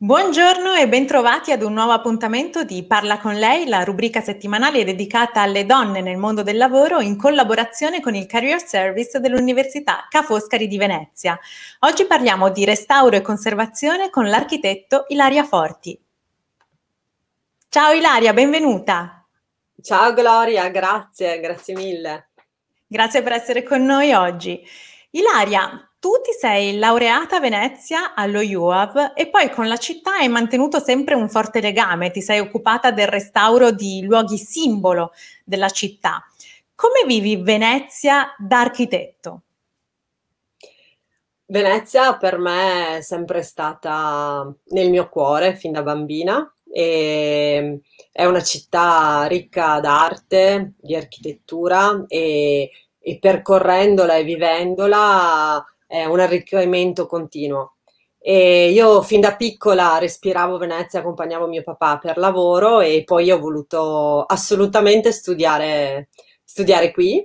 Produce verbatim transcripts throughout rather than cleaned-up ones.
Buongiorno e bentrovati ad un nuovo appuntamento di Parla con Lei, la rubrica settimanale dedicata alle donne nel mondo del lavoro in collaborazione con il Career Service dell'Università Ca' Foscari di Venezia. Oggi parliamo di restauro e conservazione con l'architetto Ilaria Forti. Ciao Ilaria, benvenuta. Ciao Gloria, grazie, grazie mille. Grazie per essere con noi oggi. Ilaria, tu ti sei laureata a Venezia allo I U A V e poi con la città hai mantenuto sempre un forte legame, ti sei occupata del restauro di luoghi simbolo della città. Come vivi Venezia da architetto? Venezia per me è sempre stata nel mio cuore fin da bambina e è una città ricca d'arte, di architettura e, e percorrendola e vivendola è un arricchimento continuo. E io fin da piccola respiravo Venezia, accompagnavo mio papà per lavoro e poi ho voluto assolutamente studiare, studiare qui.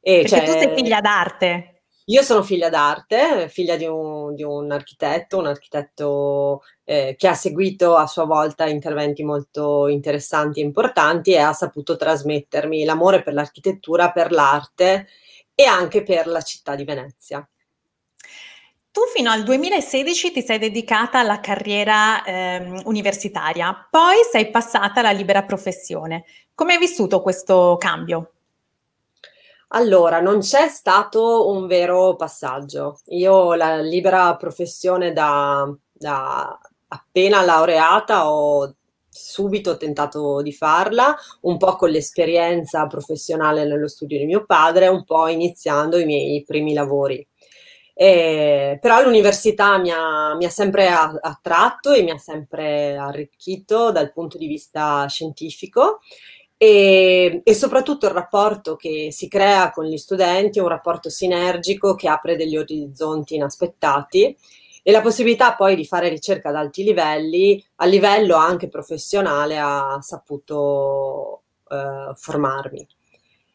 E perché cioè, tu sei figlia d'arte. Io sono figlia d'arte, figlia di un, di un architetto, un architetto eh, che ha seguito a sua volta interventi molto interessanti e importanti e ha saputo trasmettermi l'amore per l'architettura, per l'arte e anche per la città di Venezia. Tu fino al duemilasedici ti sei dedicata alla carriera eh, universitaria, poi sei passata alla libera professione. Come hai vissuto questo cambio? Allora, non c'è stato un vero passaggio. Io la libera professione da, da appena laureata ho subito tentato di farla, un po' con l'esperienza professionale nello studio di mio padre, un po' iniziando i miei primi lavori. Eh, però l'università mi ha, mi ha sempre attratto e mi ha sempre arricchito dal punto di vista scientifico e, e soprattutto il rapporto che si crea con gli studenti, un rapporto sinergico che apre degli orizzonti inaspettati e la possibilità poi di fare ricerca ad alti livelli, a livello anche professionale ha saputo eh, formarmi.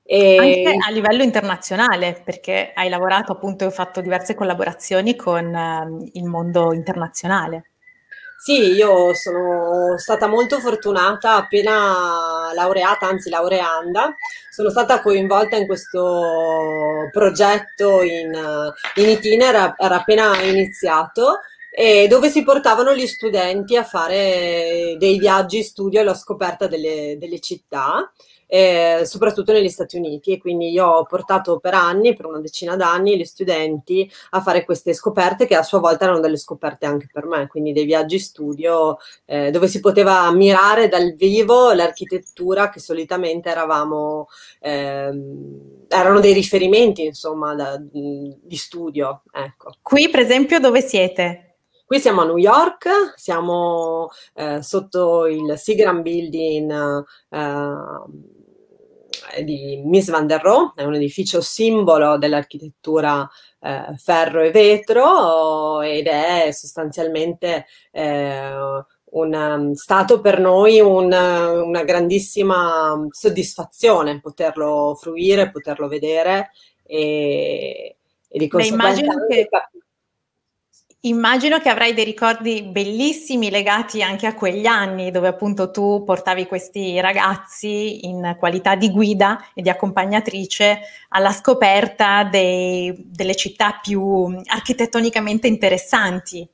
E... anche a livello internazionale, perché hai lavorato appunto e fatto diverse collaborazioni con eh, il mondo internazionale. Sì, io sono stata molto fortunata, appena laureata, anzi laureanda, sono stata coinvolta in questo progetto in, in itinere, era, era appena iniziato, e dove si portavano gli studenti a fare dei viaggi studio alla scoperta delle, delle città, Eh, soprattutto negli Stati Uniti, e quindi io ho portato per anni, per una decina d'anni, gli studenti a fare queste scoperte che a sua volta erano delle scoperte anche per me, quindi dei viaggi studio eh, dove si poteva ammirare dal vivo l'architettura che solitamente eravamo, eh, erano dei riferimenti insomma da, di studio. Ecco. Qui per esempio dove siete? Qui siamo a New York, siamo eh, sotto il Seagram Building eh, di Mies van der Rohe, è un edificio simbolo dell'architettura eh, ferro e vetro ed è sostanzialmente eh, un, stato per noi un, una grandissima soddisfazione poterlo fruire, poterlo vedere e, e di conseguenza che... Immagino che avrai dei ricordi bellissimi legati anche a quegli anni dove appunto tu portavi questi ragazzi in qualità di guida e di accompagnatrice alla scoperta dei, delle città più architettonicamente interessanti.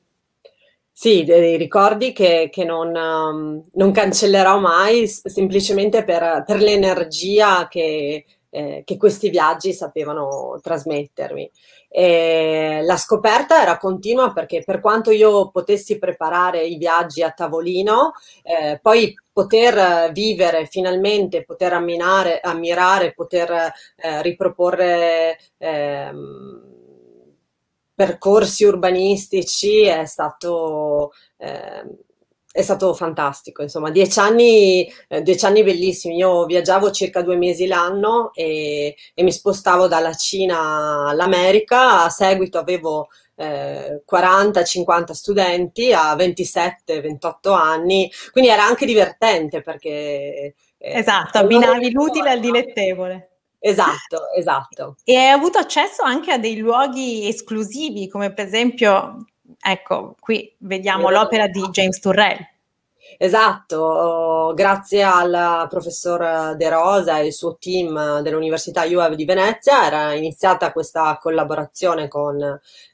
Sì, dei ricordi che, che non, um, non cancellerò mai semplicemente per, per l'energia che... Eh, che questi viaggi sapevano trasmettermi. E la scoperta era continua perché per quanto io potessi preparare i viaggi a tavolino, eh, poi poter vivere finalmente, poter ammirare, ammirare poter eh, riproporre eh, percorsi urbanistici è stato... Eh, è stato fantastico, insomma, dieci anni, eh, dieci anni bellissimi. Io viaggiavo circa due mesi l'anno e, e mi spostavo dalla Cina all'America. A seguito avevo eh, quaranta cinquanta studenti a ventisette ventotto anni, quindi era anche divertente perché... Eh, esatto, abbinavi l'utile al dilettevole. Esatto, esatto. E hai avuto accesso anche a dei luoghi esclusivi, come per esempio... Ecco, qui vediamo l'opera di James Turrell. Esatto, grazie al professor De Rosa e il suo team dell'Università I U A V di Venezia era iniziata questa collaborazione con,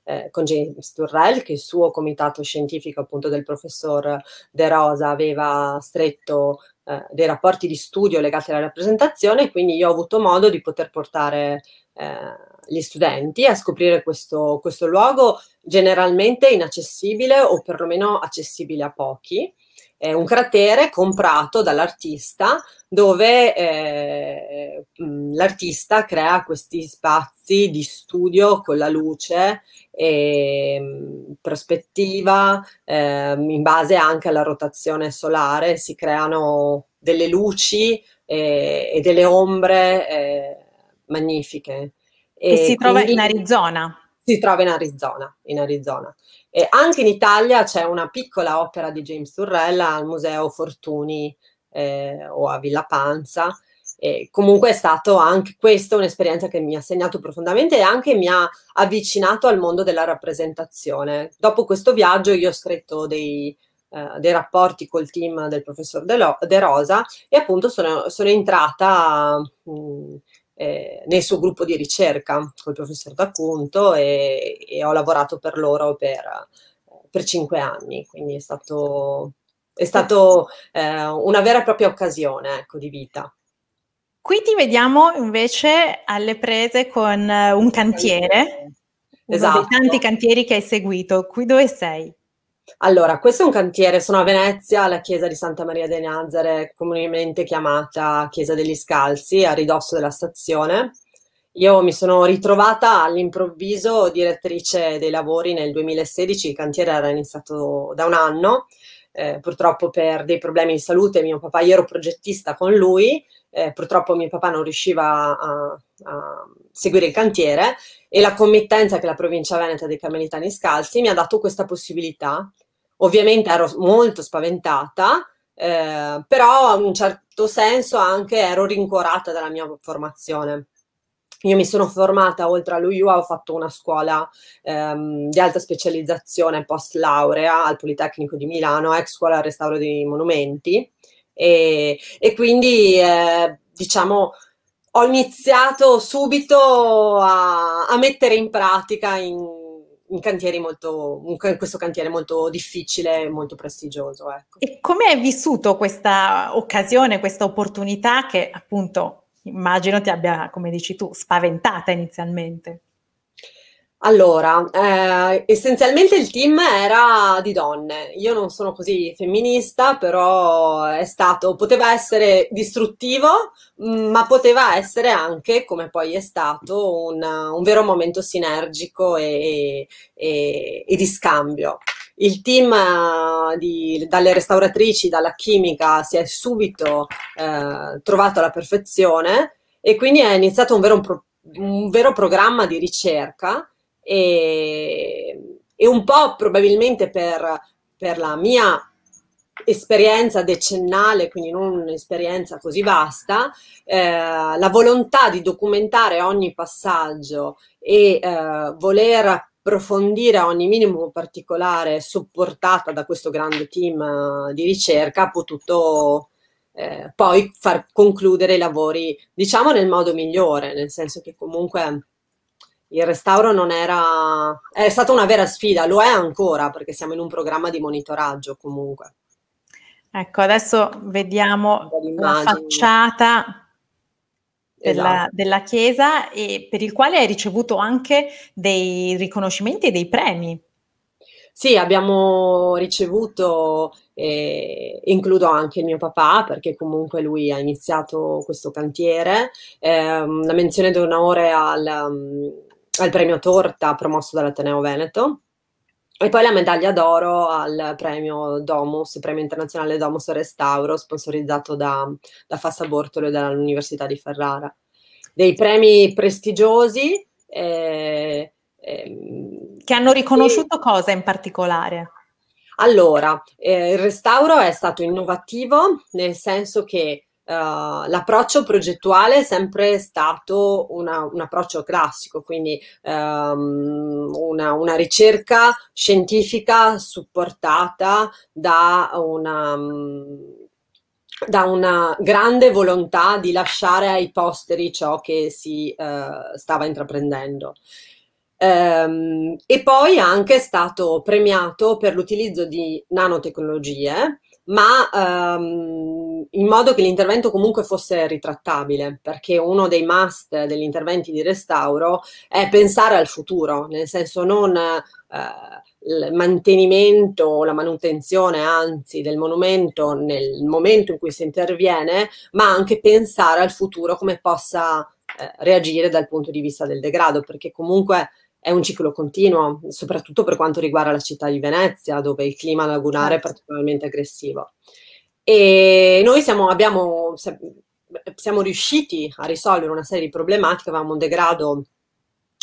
eh, con James Turrell, che il suo comitato scientifico, appunto, del professor De Rosa aveva stretto eh, dei rapporti di studio legati alla rappresentazione, quindi io ho avuto modo di poter portare eh, gli studenti a scoprire questo, questo luogo generalmente inaccessibile o perlomeno accessibile a pochi. È un cratere comprato dall'artista, dove eh, l'artista crea questi spazi di studio con la luce e mh, prospettiva, eh, in base anche alla rotazione solare si creano delle luci eh, e delle ombre eh, magnifiche. E, e si trova in Arizona. Si trova in Arizona, in Arizona. E anche in Italia c'è una piccola opera di James Turrell al Museo Fortuny eh, o a Villa Panza. E comunque è stato anche questa un'esperienza che mi ha segnato profondamente e anche mi ha avvicinato al mondo della rappresentazione. Dopo questo viaggio io ho stretto dei, eh, dei rapporti col team del professor De Rosa e appunto sono, sono entrata... Mh, Eh, nel suo gruppo di ricerca col professor D'Accunto e, e ho lavorato per loro per, per cinque anni, quindi è stato, è stato eh, una vera e propria occasione, ecco, di vita. Qui ti vediamo invece alle prese con un cantiere, esatto, uno dei tanti cantieri che hai seguito. Qui dove sei? Allora, questo è un cantiere, sono a Venezia, alla chiesa di Santa Maria dei Nazaret, comunemente chiamata Chiesa degli Scalzi, a ridosso della stazione. Io mi sono ritrovata all'improvviso direttrice dei lavori nel duemilasedici, il cantiere era iniziato da un anno, eh, purtroppo per dei problemi di salute, mio papà, io ero progettista con lui, eh, purtroppo mio papà non riusciva a, a seguire il cantiere, e la committenza, che è la provincia veneta dei Carmelitani Scalzi, mi ha dato questa possibilità. Ovviamente ero molto spaventata, eh, però in un certo senso anche ero rincuorata dalla mia formazione. Io mi sono formata, oltre all'U I U A, ho fatto una scuola ehm, di alta specializzazione post laurea al Politecnico di Milano, ex scuola restauro dei monumenti, e, e quindi eh, diciamo... ho iniziato subito a, a mettere in pratica in, in cantieri molto, in questo cantiere molto difficile e molto prestigioso. Ecco. E come hai vissuto questa occasione, questa opportunità che appunto immagino ti abbia, come dici tu, spaventata inizialmente? Allora, eh, essenzialmente il team era di donne, io non sono così femminista, però è stato, poteva essere distruttivo, ma poteva essere anche, come poi è stato, un, un vero momento sinergico e, e, e di scambio. Il team di, dalle restauratrici, dalla chimica, si è subito eh, trovato alla perfezione e quindi è iniziato un vero, un vero programma di ricerca. E, e un po' probabilmente per, per la mia esperienza decennale, quindi non un'esperienza così vasta, eh, la volontà di documentare ogni passaggio e eh, voler approfondire ogni minimo particolare supportata da questo grande team di ricerca ha potuto eh, poi far concludere i lavori, diciamo, nel modo migliore, nel senso che comunque... il restauro non era... è stata una vera sfida, lo è ancora, perché siamo in un programma di monitoraggio comunque. Ecco, adesso vediamo la facciata della, esatto, della chiesa, e per il quale hai ricevuto anche dei riconoscimenti e dei premi. Sì, abbiamo ricevuto... E includo anche il mio papà, perché comunque lui ha iniziato questo cantiere, ehm, la menzione d'onore al, al premio Torta promosso dall'Ateneo Veneto, E poi la medaglia d'oro al premio Domus, premio internazionale Domus Restauro, sponsorizzato da, da Fassa Bortolo e dall'Università di Ferrara. Dei premi prestigiosi. Eh, ehm, che hanno riconosciuto e... cosa in particolare? Allora, eh, il restauro è stato innovativo, nel senso che uh, l'approccio progettuale è sempre stato una, un approccio classico, quindi um, una, una ricerca scientifica supportata da una... Um, da una grande volontà di lasciare ai posteri ciò che si eh, stava intraprendendo. Ehm, e poi anche è stato premiato per l'utilizzo di nanotecnologie, ma ehm, in modo che l'intervento comunque fosse ritrattabile, perché uno dei must degli interventi di restauro è pensare al futuro, nel senso non... Eh, il mantenimento o la manutenzione, anzi, del monumento nel momento in cui si interviene, ma anche pensare al futuro come possa eh, reagire dal punto di vista del degrado, perché comunque è un ciclo continuo, soprattutto per quanto riguarda la città di Venezia, dove il clima lagunare è particolarmente aggressivo. E noi siamo, abbiamo, siamo riusciti a risolvere una serie di problematiche. Avevamo un degrado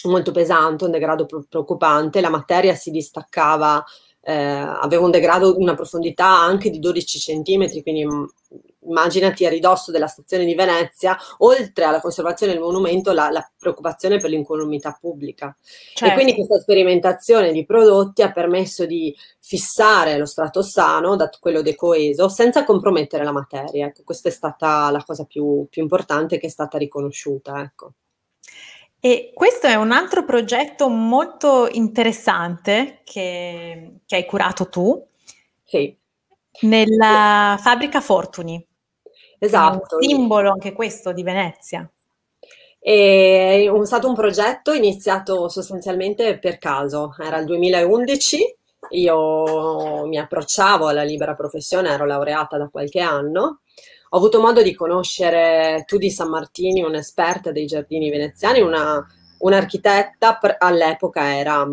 molto pesante, un degrado preoccupante, la materia si distaccava, eh, aveva un degrado, una profondità anche di dodici centimetri, quindi immaginati a ridosso della stazione di Venezia, oltre alla conservazione del monumento, la, la preoccupazione per l'incolumità pubblica. Certo. E quindi questa sperimentazione di prodotti ha permesso di fissare lo strato sano da quello decoeso senza compromettere la materia. Ecco, questa è stata la cosa più, più importante che è stata riconosciuta, ecco. E questo è un altro progetto molto interessante che, che hai curato tu, sì, nella sì. fabbrica Fortuny. Esatto. Un simbolo anche questo di Venezia. È stato un progetto iniziato sostanzialmente per caso, era il duemilaundici, io mi approcciavo alla libera professione, ero laureata da qualche anno. Ho avuto modo di conoscere Tudy San Martini, un'esperta dei giardini veneziani, un'architetta, un all'epoca era,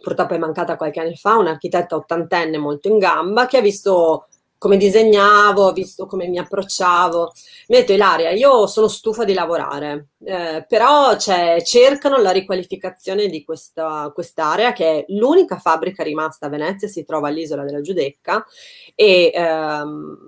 purtroppo è mancata qualche anno fa, un'architetta ottantenne molto in gamba, che ha visto come disegnavo, ha visto come mi approcciavo. Mi ha detto: Ilaria, io sono stufa di lavorare, eh, però cioè, cercano la riqualificazione di questa quest'area, che è l'unica fabbrica rimasta a Venezia, si trova all'isola della Giudecca, e... Ehm,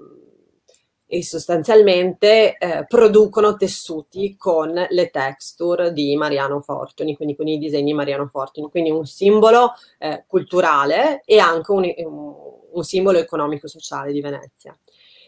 e sostanzialmente eh, producono tessuti con le texture di Mariano Fortuny, quindi con i disegni di Mariano Fortuny, quindi un simbolo eh, culturale e anche un, un, un simbolo economico-sociale di Venezia.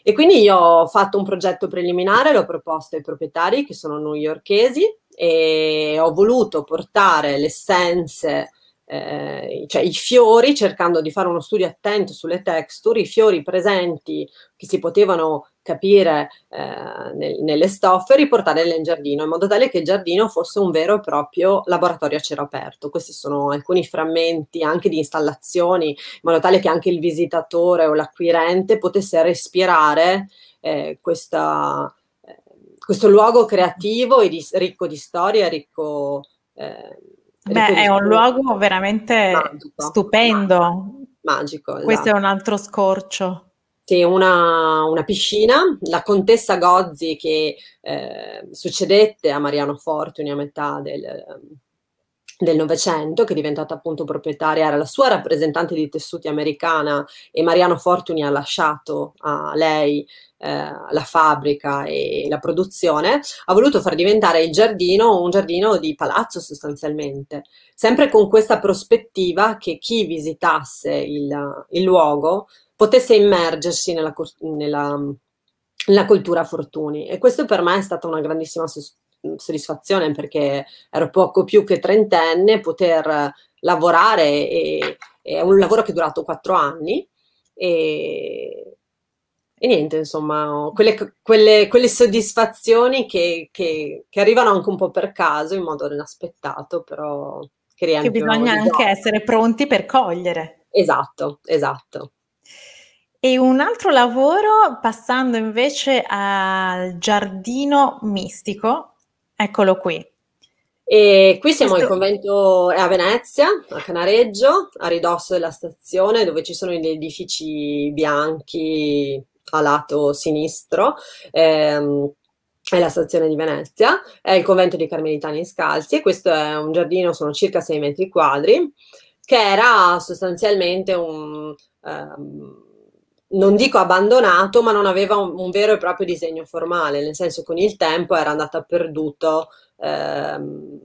E quindi io ho fatto un progetto preliminare, l'ho proposto ai proprietari che sono newyorkesi e ho voluto portare le essenze, Eh, cioè i fiori, cercando di fare uno studio attento sulle texture, i fiori presenti che si potevano capire eh, nel, nelle stoffe, riportarle in giardino, in modo tale che il giardino fosse un vero e proprio laboratorio a cielo aperto. Questi sono alcuni frammenti anche di installazioni, in modo tale che anche il visitatore o l'acquirente potesse respirare eh, questa, eh, questo luogo creativo e di, ricco di storia, ricco eh, Beh, è un luogo veramente magico, stupendo. Magico, esatto. Questo è un altro scorcio. Sì, una, una piscina. La contessa Gozzi, che eh, succedette a Mariano Fortuny a metà del Novecento, che è diventata appunto proprietaria, era la sua rappresentante di tessuti americana, e Mariano Fortuny ha lasciato a lei la fabbrica e la produzione, ha voluto far diventare il giardino un giardino di palazzo sostanzialmente, sempre con questa prospettiva che chi visitasse il, il luogo potesse immergersi nella, nella, nella cultura Fortuny. E questo per me è stata una grandissima soddisfazione, perché ero poco più che trentenne, poter lavorare, e è un lavoro che è durato quattro anni, e E niente, insomma, quelle, quelle, quelle soddisfazioni che, che, che arrivano anche un po' per caso, in modo inaspettato, però che riempiono. Che bisogna anche essere pronti per cogliere. Esatto, esatto. E un altro lavoro, passando invece al giardino mistico, eccolo qui. E qui siamo Questo... al convento a Venezia, a Canareggio, a ridosso della stazione, dove ci sono gli edifici bianchi a lato sinistro. Ehm, è la stazione di Venezia, è il convento di Carmelitani Scalzi. Questo è un giardino, sono circa sei metri quadri, che era sostanzialmente un... Um, non dico abbandonato, ma non aveva un, un vero e proprio disegno formale, nel senso con il tempo era andato perduto ehm,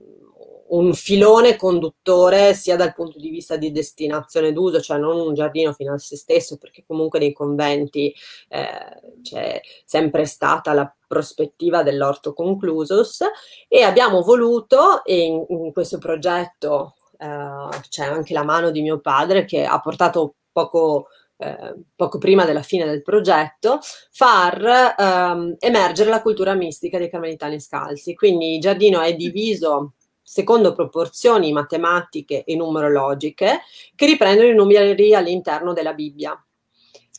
un filone conduttore sia dal punto di vista di destinazione d'uso, cioè non un giardino fino a se stesso, perché comunque nei conventi eh, c'è sempre stata la prospettiva dell'orto conclusus, e abbiamo voluto, e in, in questo progetto eh, c'è anche la mano di mio padre che ha portato poco... Eh, poco prima della fine del progetto, far ehm, emergere la cultura mistica dei Carmelitani Scalzi. Quindi il giardino è diviso secondo proporzioni matematiche e numerologiche che riprendono i numeri all'interno della Bibbia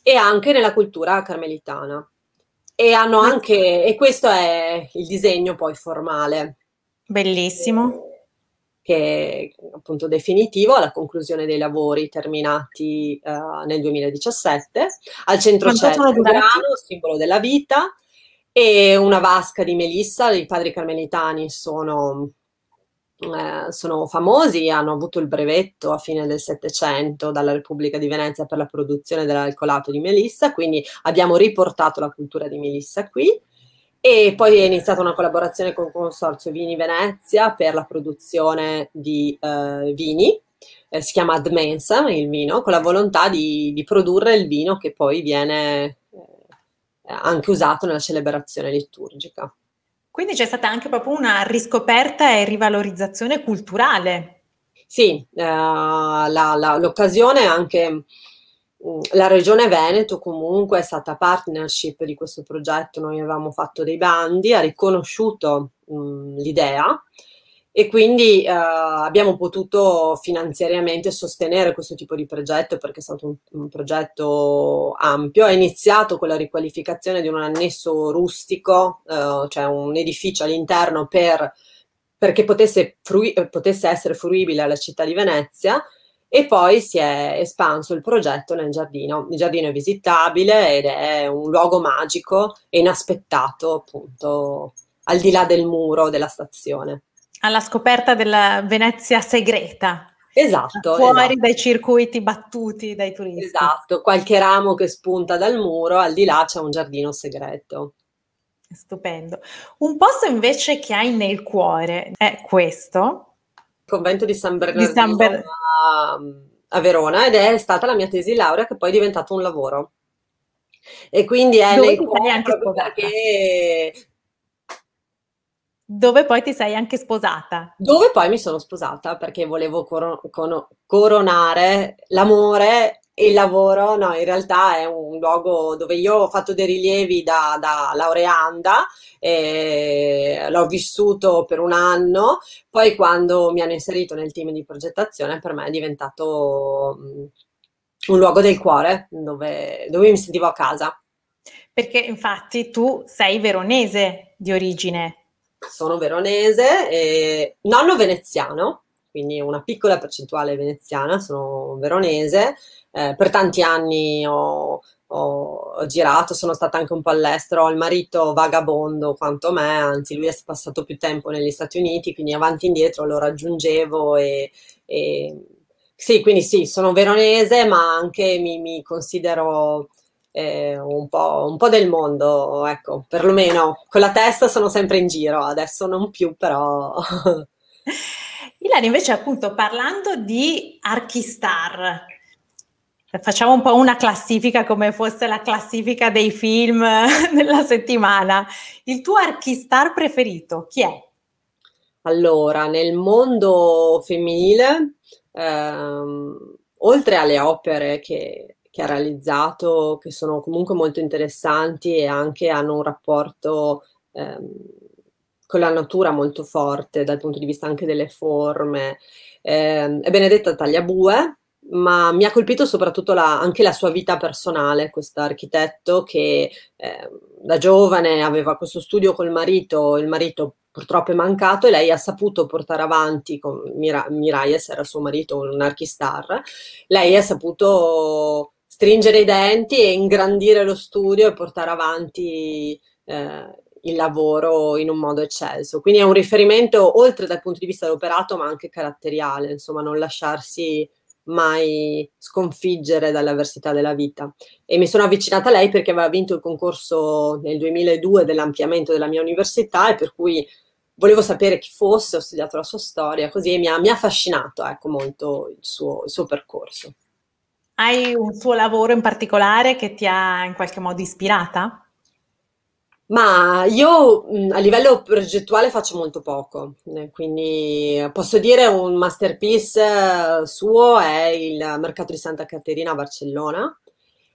e anche nella cultura carmelitana. E, hanno anche, e questo è il disegno poi formale. Bellissimo. Che è appunto definitivo alla conclusione dei lavori terminati uh, nel duemiladiciassette. Al centro c'è il grano, simbolo della vita, e una vasca di melissa. I padri carmelitani sono, eh, sono famosi, hanno avuto il brevetto a fine del Settecento dalla Repubblica di Venezia per la produzione dell'alcolato di melissa, quindi abbiamo riportato la cultura di melissa qui. E poi è iniziata una collaborazione con il Consorzio Vini Venezia per la produzione di eh, vini, eh, si chiama Ad Mensa il vino, con la volontà di, di produrre il vino che poi viene eh, anche usato nella celebrazione liturgica. Quindi c'è stata anche proprio una riscoperta e rivalorizzazione culturale. Sì, eh, la, la, l'occasione anche... La Regione Veneto comunque è stata partnership di questo progetto, noi avevamo fatto dei bandi, ha riconosciuto mh, l'idea e quindi eh, abbiamo potuto finanziariamente sostenere questo tipo di progetto perché è stato un, un progetto ampio. È iniziato con la riqualificazione di un annesso rustico, eh, cioè un edificio all'interno per, perché potesse, frui, potesse essere fruibile alla città di Venezia. E poi si è espanso il progetto nel giardino. Il giardino è visitabile ed è un luogo magico e inaspettato, appunto, al di là del muro della stazione. Alla scoperta della Venezia segreta. Esatto. Fuori esatto. Dai circuiti battuti dai turisti. Esatto, qualche ramo che spunta dal muro, al di là c'è un giardino segreto. Stupendo. Un posto invece che hai nel cuore è questo. Convento di San Bernardino di San Ber... a, a Verona, ed è stata la mia tesi di laurea che poi è diventato un lavoro. E quindi è dove, ti sei anche perché... dove poi ti sei anche sposata. Dove poi mi sono sposata perché volevo coro- con- coronare l'amore e il lavoro. No, in realtà è un luogo dove io ho fatto dei rilievi da, da laureanda, e l'ho vissuto per un anno, poi quando mi hanno inserito nel team di progettazione per me è diventato un luogo del cuore, dove, dove mi sentivo a casa. Perché infatti tu sei veronese di origine. Sono veronese, e nonno veneziano, quindi una piccola percentuale veneziana, sono veronese. Eh, per tanti anni ho, ho, ho girato, sono stata anche un po' all'estero, ho il marito vagabondo quanto me, anzi lui è passato più tempo negli Stati Uniti, quindi avanti e indietro lo raggiungevo e, e... sì, quindi sì, sono veronese ma anche mi, mi considero eh, un po', un po' del mondo, ecco, perlomeno con la testa sono sempre in giro, adesso non più però... Ilaria, invece appunto parlando di Archistar, facciamo un po' una classifica come fosse la classifica dei film della settimana. Il tuo Archistar preferito chi è? Allora, nel mondo femminile, ehm, oltre alle opere che, che ha realizzato, che sono comunque molto interessanti e anche hanno un rapporto ehm, con la natura molto forte dal punto di vista anche delle forme, ehm, è Benedetta Tagliabue, ma mi ha colpito soprattutto la, anche la sua vita personale, quest'architetto che eh, da giovane aveva questo studio col marito, il marito purtroppo è mancato e lei ha saputo portare avanti, con Mira, Mirai era suo marito, un archistar, lei ha saputo stringere i denti e ingrandire lo studio e portare avanti eh, il lavoro in un modo eccelso. Quindi è un riferimento oltre dal punto di vista dell'operato ma anche caratteriale, insomma non lasciarsi mai sconfiggere dall'avversità della vita. E mi sono avvicinata a lei perché aveva vinto il concorso nel duemiladue dell'ampliamento della mia università e per cui volevo sapere chi fosse, ho studiato la sua storia, così mi ha, mi ha affascinato ecco, molto il suo, il suo percorso. Hai un suo lavoro in particolare che ti ha in qualche modo ispirata? Ma io a livello progettuale faccio molto poco, quindi posso dire un masterpiece suo è il Mercato di Santa Caterina a Barcellona,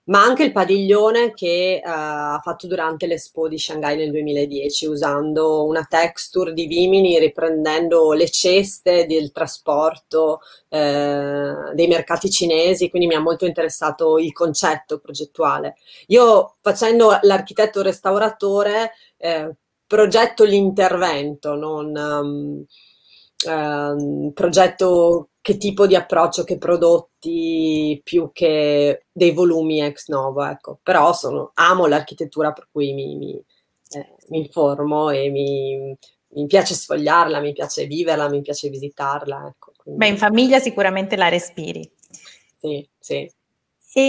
ma anche il padiglione che uh, ha fatto durante l'Expo di Shanghai nel duemiladieci, usando una texture di vimini, riprendendo le ceste del trasporto eh, dei mercati cinesi, quindi mi ha molto interessato il concetto progettuale. Io, facendo l'architetto restauratore, eh, progetto l'intervento, non um, um, progetto che tipo di approccio, che prodotti, più che dei volumi ex novo, ecco. Però sono, amo l'architettura, per cui mi, mi, eh, mi informo e mi, mi piace sfogliarla, mi piace viverla, mi piace visitarla, ecco. Quindi, beh, in famiglia sicuramente la respiri. Sì, sì. E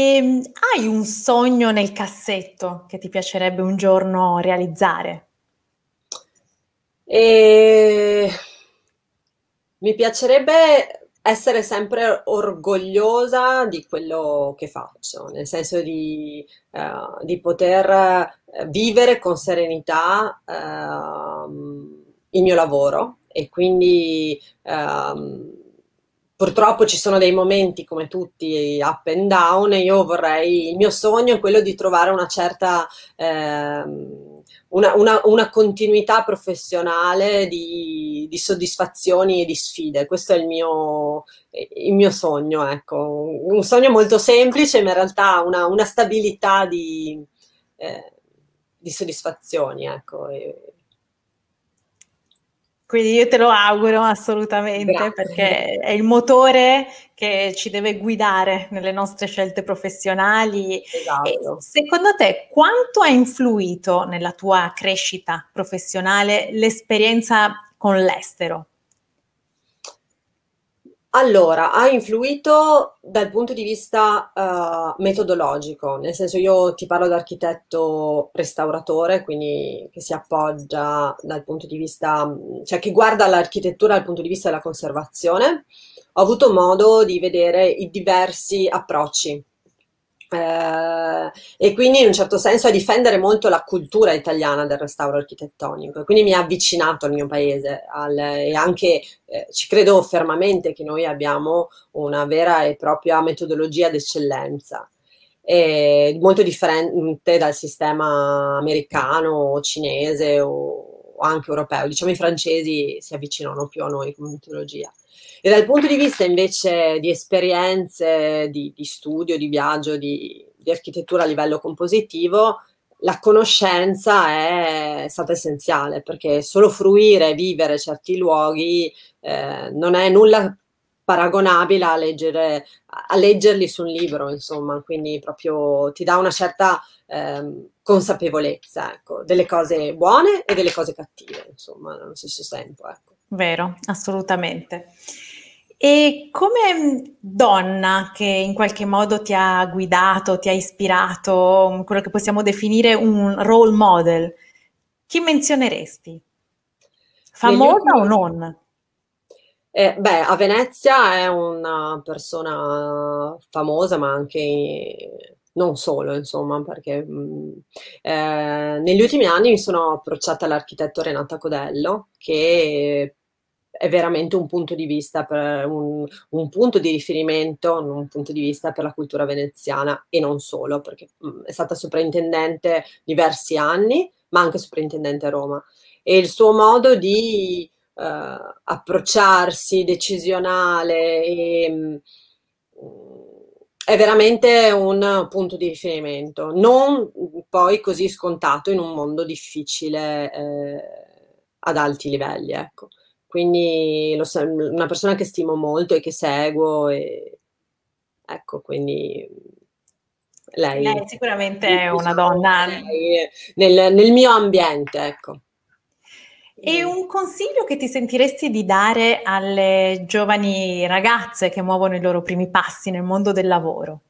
hai un sogno nel cassetto che ti piacerebbe un giorno realizzare? E... mi piacerebbe essere sempre orgogliosa di quello che faccio, nel senso di, uh, di poter vivere con serenità uh, il mio lavoro e quindi uh, purtroppo ci sono dei momenti come tutti up and down e io vorrei, il mio sogno è quello di trovare una certa uh, Una, una, una continuità professionale di, di soddisfazioni e di sfide. Questo è il mio, il mio sogno, ecco. Un sogno molto semplice, ma in realtà una, una stabilità di, eh, di soddisfazioni, ecco. E... quindi io te lo auguro assolutamente. Grazie. Perché è il motore che ci deve guidare nelle nostre scelte professionali. Esatto. E secondo te quanto ha influito nella tua crescita professionale l'esperienza con l'estero? Allora, ha influito dal punto di vista uh, metodologico, nel senso io ti parlo da architetto restauratore, quindi che si appoggia dal punto di vista, cioè che guarda l'architettura dal punto di vista della conservazione. Ho avuto modo di vedere i diversi approcci eh, e quindi in un certo senso a difendere molto la cultura italiana del restauro architettonico, quindi mi ha avvicinato al mio paese al, e anche... Eh, ci credo fermamente che noi abbiamo una vera e propria metodologia d'eccellenza, eh, molto differente dal sistema americano o cinese o, o anche europeo. Diciamo i francesi si avvicinano più a noi come metodologia. E dal punto di vista invece di esperienze, di, di studio, di viaggio, di, di architettura a livello compositivo, la conoscenza è stata essenziale, perché solo fruire e vivere certi luoghi eh, non è nulla paragonabile a, leggere, a leggerli su un libro, insomma, quindi proprio ti dà una certa eh, consapevolezza, ecco, delle cose buone e delle cose cattive, insomma, nello stesso tempo. Ecco. Vero, assolutamente. E come donna che in qualche modo ti ha guidato, ti ha ispirato, quello che possiamo definire un role model, chi menzioneresti? Famosa o non? Eh, beh, a Venezia è una persona famosa, ma anche non solo, insomma, perché mh, eh, negli ultimi anni mi sono approcciata all'architetto Renata Codello, che è veramente un punto di vista, per un, un punto di riferimento, un punto di vista per la cultura veneziana e non solo, perché è stata soprintendente diversi anni, ma anche soprintendente a Roma. E il suo modo di eh, approcciarsi, decisionale e... Mh, è veramente un punto di riferimento, non poi così scontato in un mondo difficile eh, ad alti livelli, ecco. Quindi lo, una persona che stimo molto e che seguo, e, ecco, quindi lei, lei sicuramente è una donna nel, nel mio ambiente, ecco. E un consiglio che ti sentiresti di dare alle giovani ragazze che muovono i loro primi passi nel mondo del lavoro?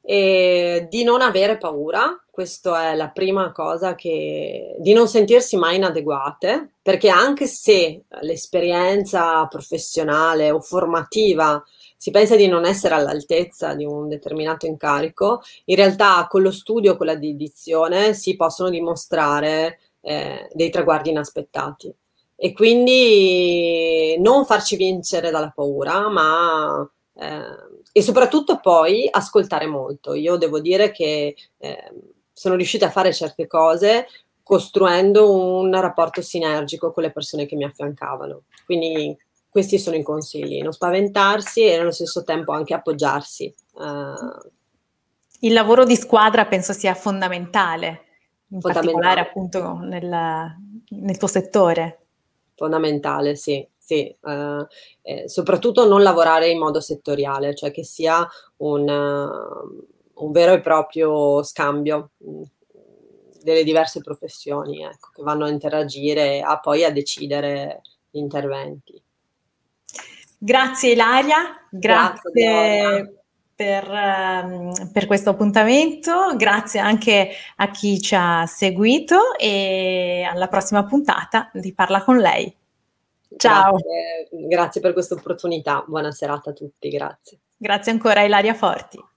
E di non avere paura, questa è la prima cosa, che, di non sentirsi mai inadeguate, perché anche se l'esperienza professionale o formativa si pensa di non essere all'altezza di un determinato incarico, in realtà con lo studio, con la dedizione si possono dimostrare Eh, dei traguardi inaspettati, e quindi non farci vincere dalla paura, ma eh, e soprattutto poi ascoltare molto. Io devo dire che eh, sono riuscita a fare certe cose costruendo un rapporto sinergico con le persone che mi affiancavano, quindi questi sono i consigli: non spaventarsi e nello stesso tempo anche appoggiarsi. Eh, il lavoro di squadra penso sia fondamentale, in particolare appunto nel, nel tuo settore. Fondamentale, sì, sì. Eh, eh, soprattutto non lavorare in modo settoriale, cioè che sia un, uh, un vero e proprio scambio mh, delle diverse professioni, ecco, che vanno a interagire a poi a decidere gli interventi. Grazie Ilaria, grazie, grazie Per, per questo appuntamento, grazie anche a chi ci ha seguito, e alla prossima puntata di Parla con lei. Ciao. Grazie, grazie per questa opportunità, buona serata a tutti, grazie. Grazie ancora a Ilaria Forti.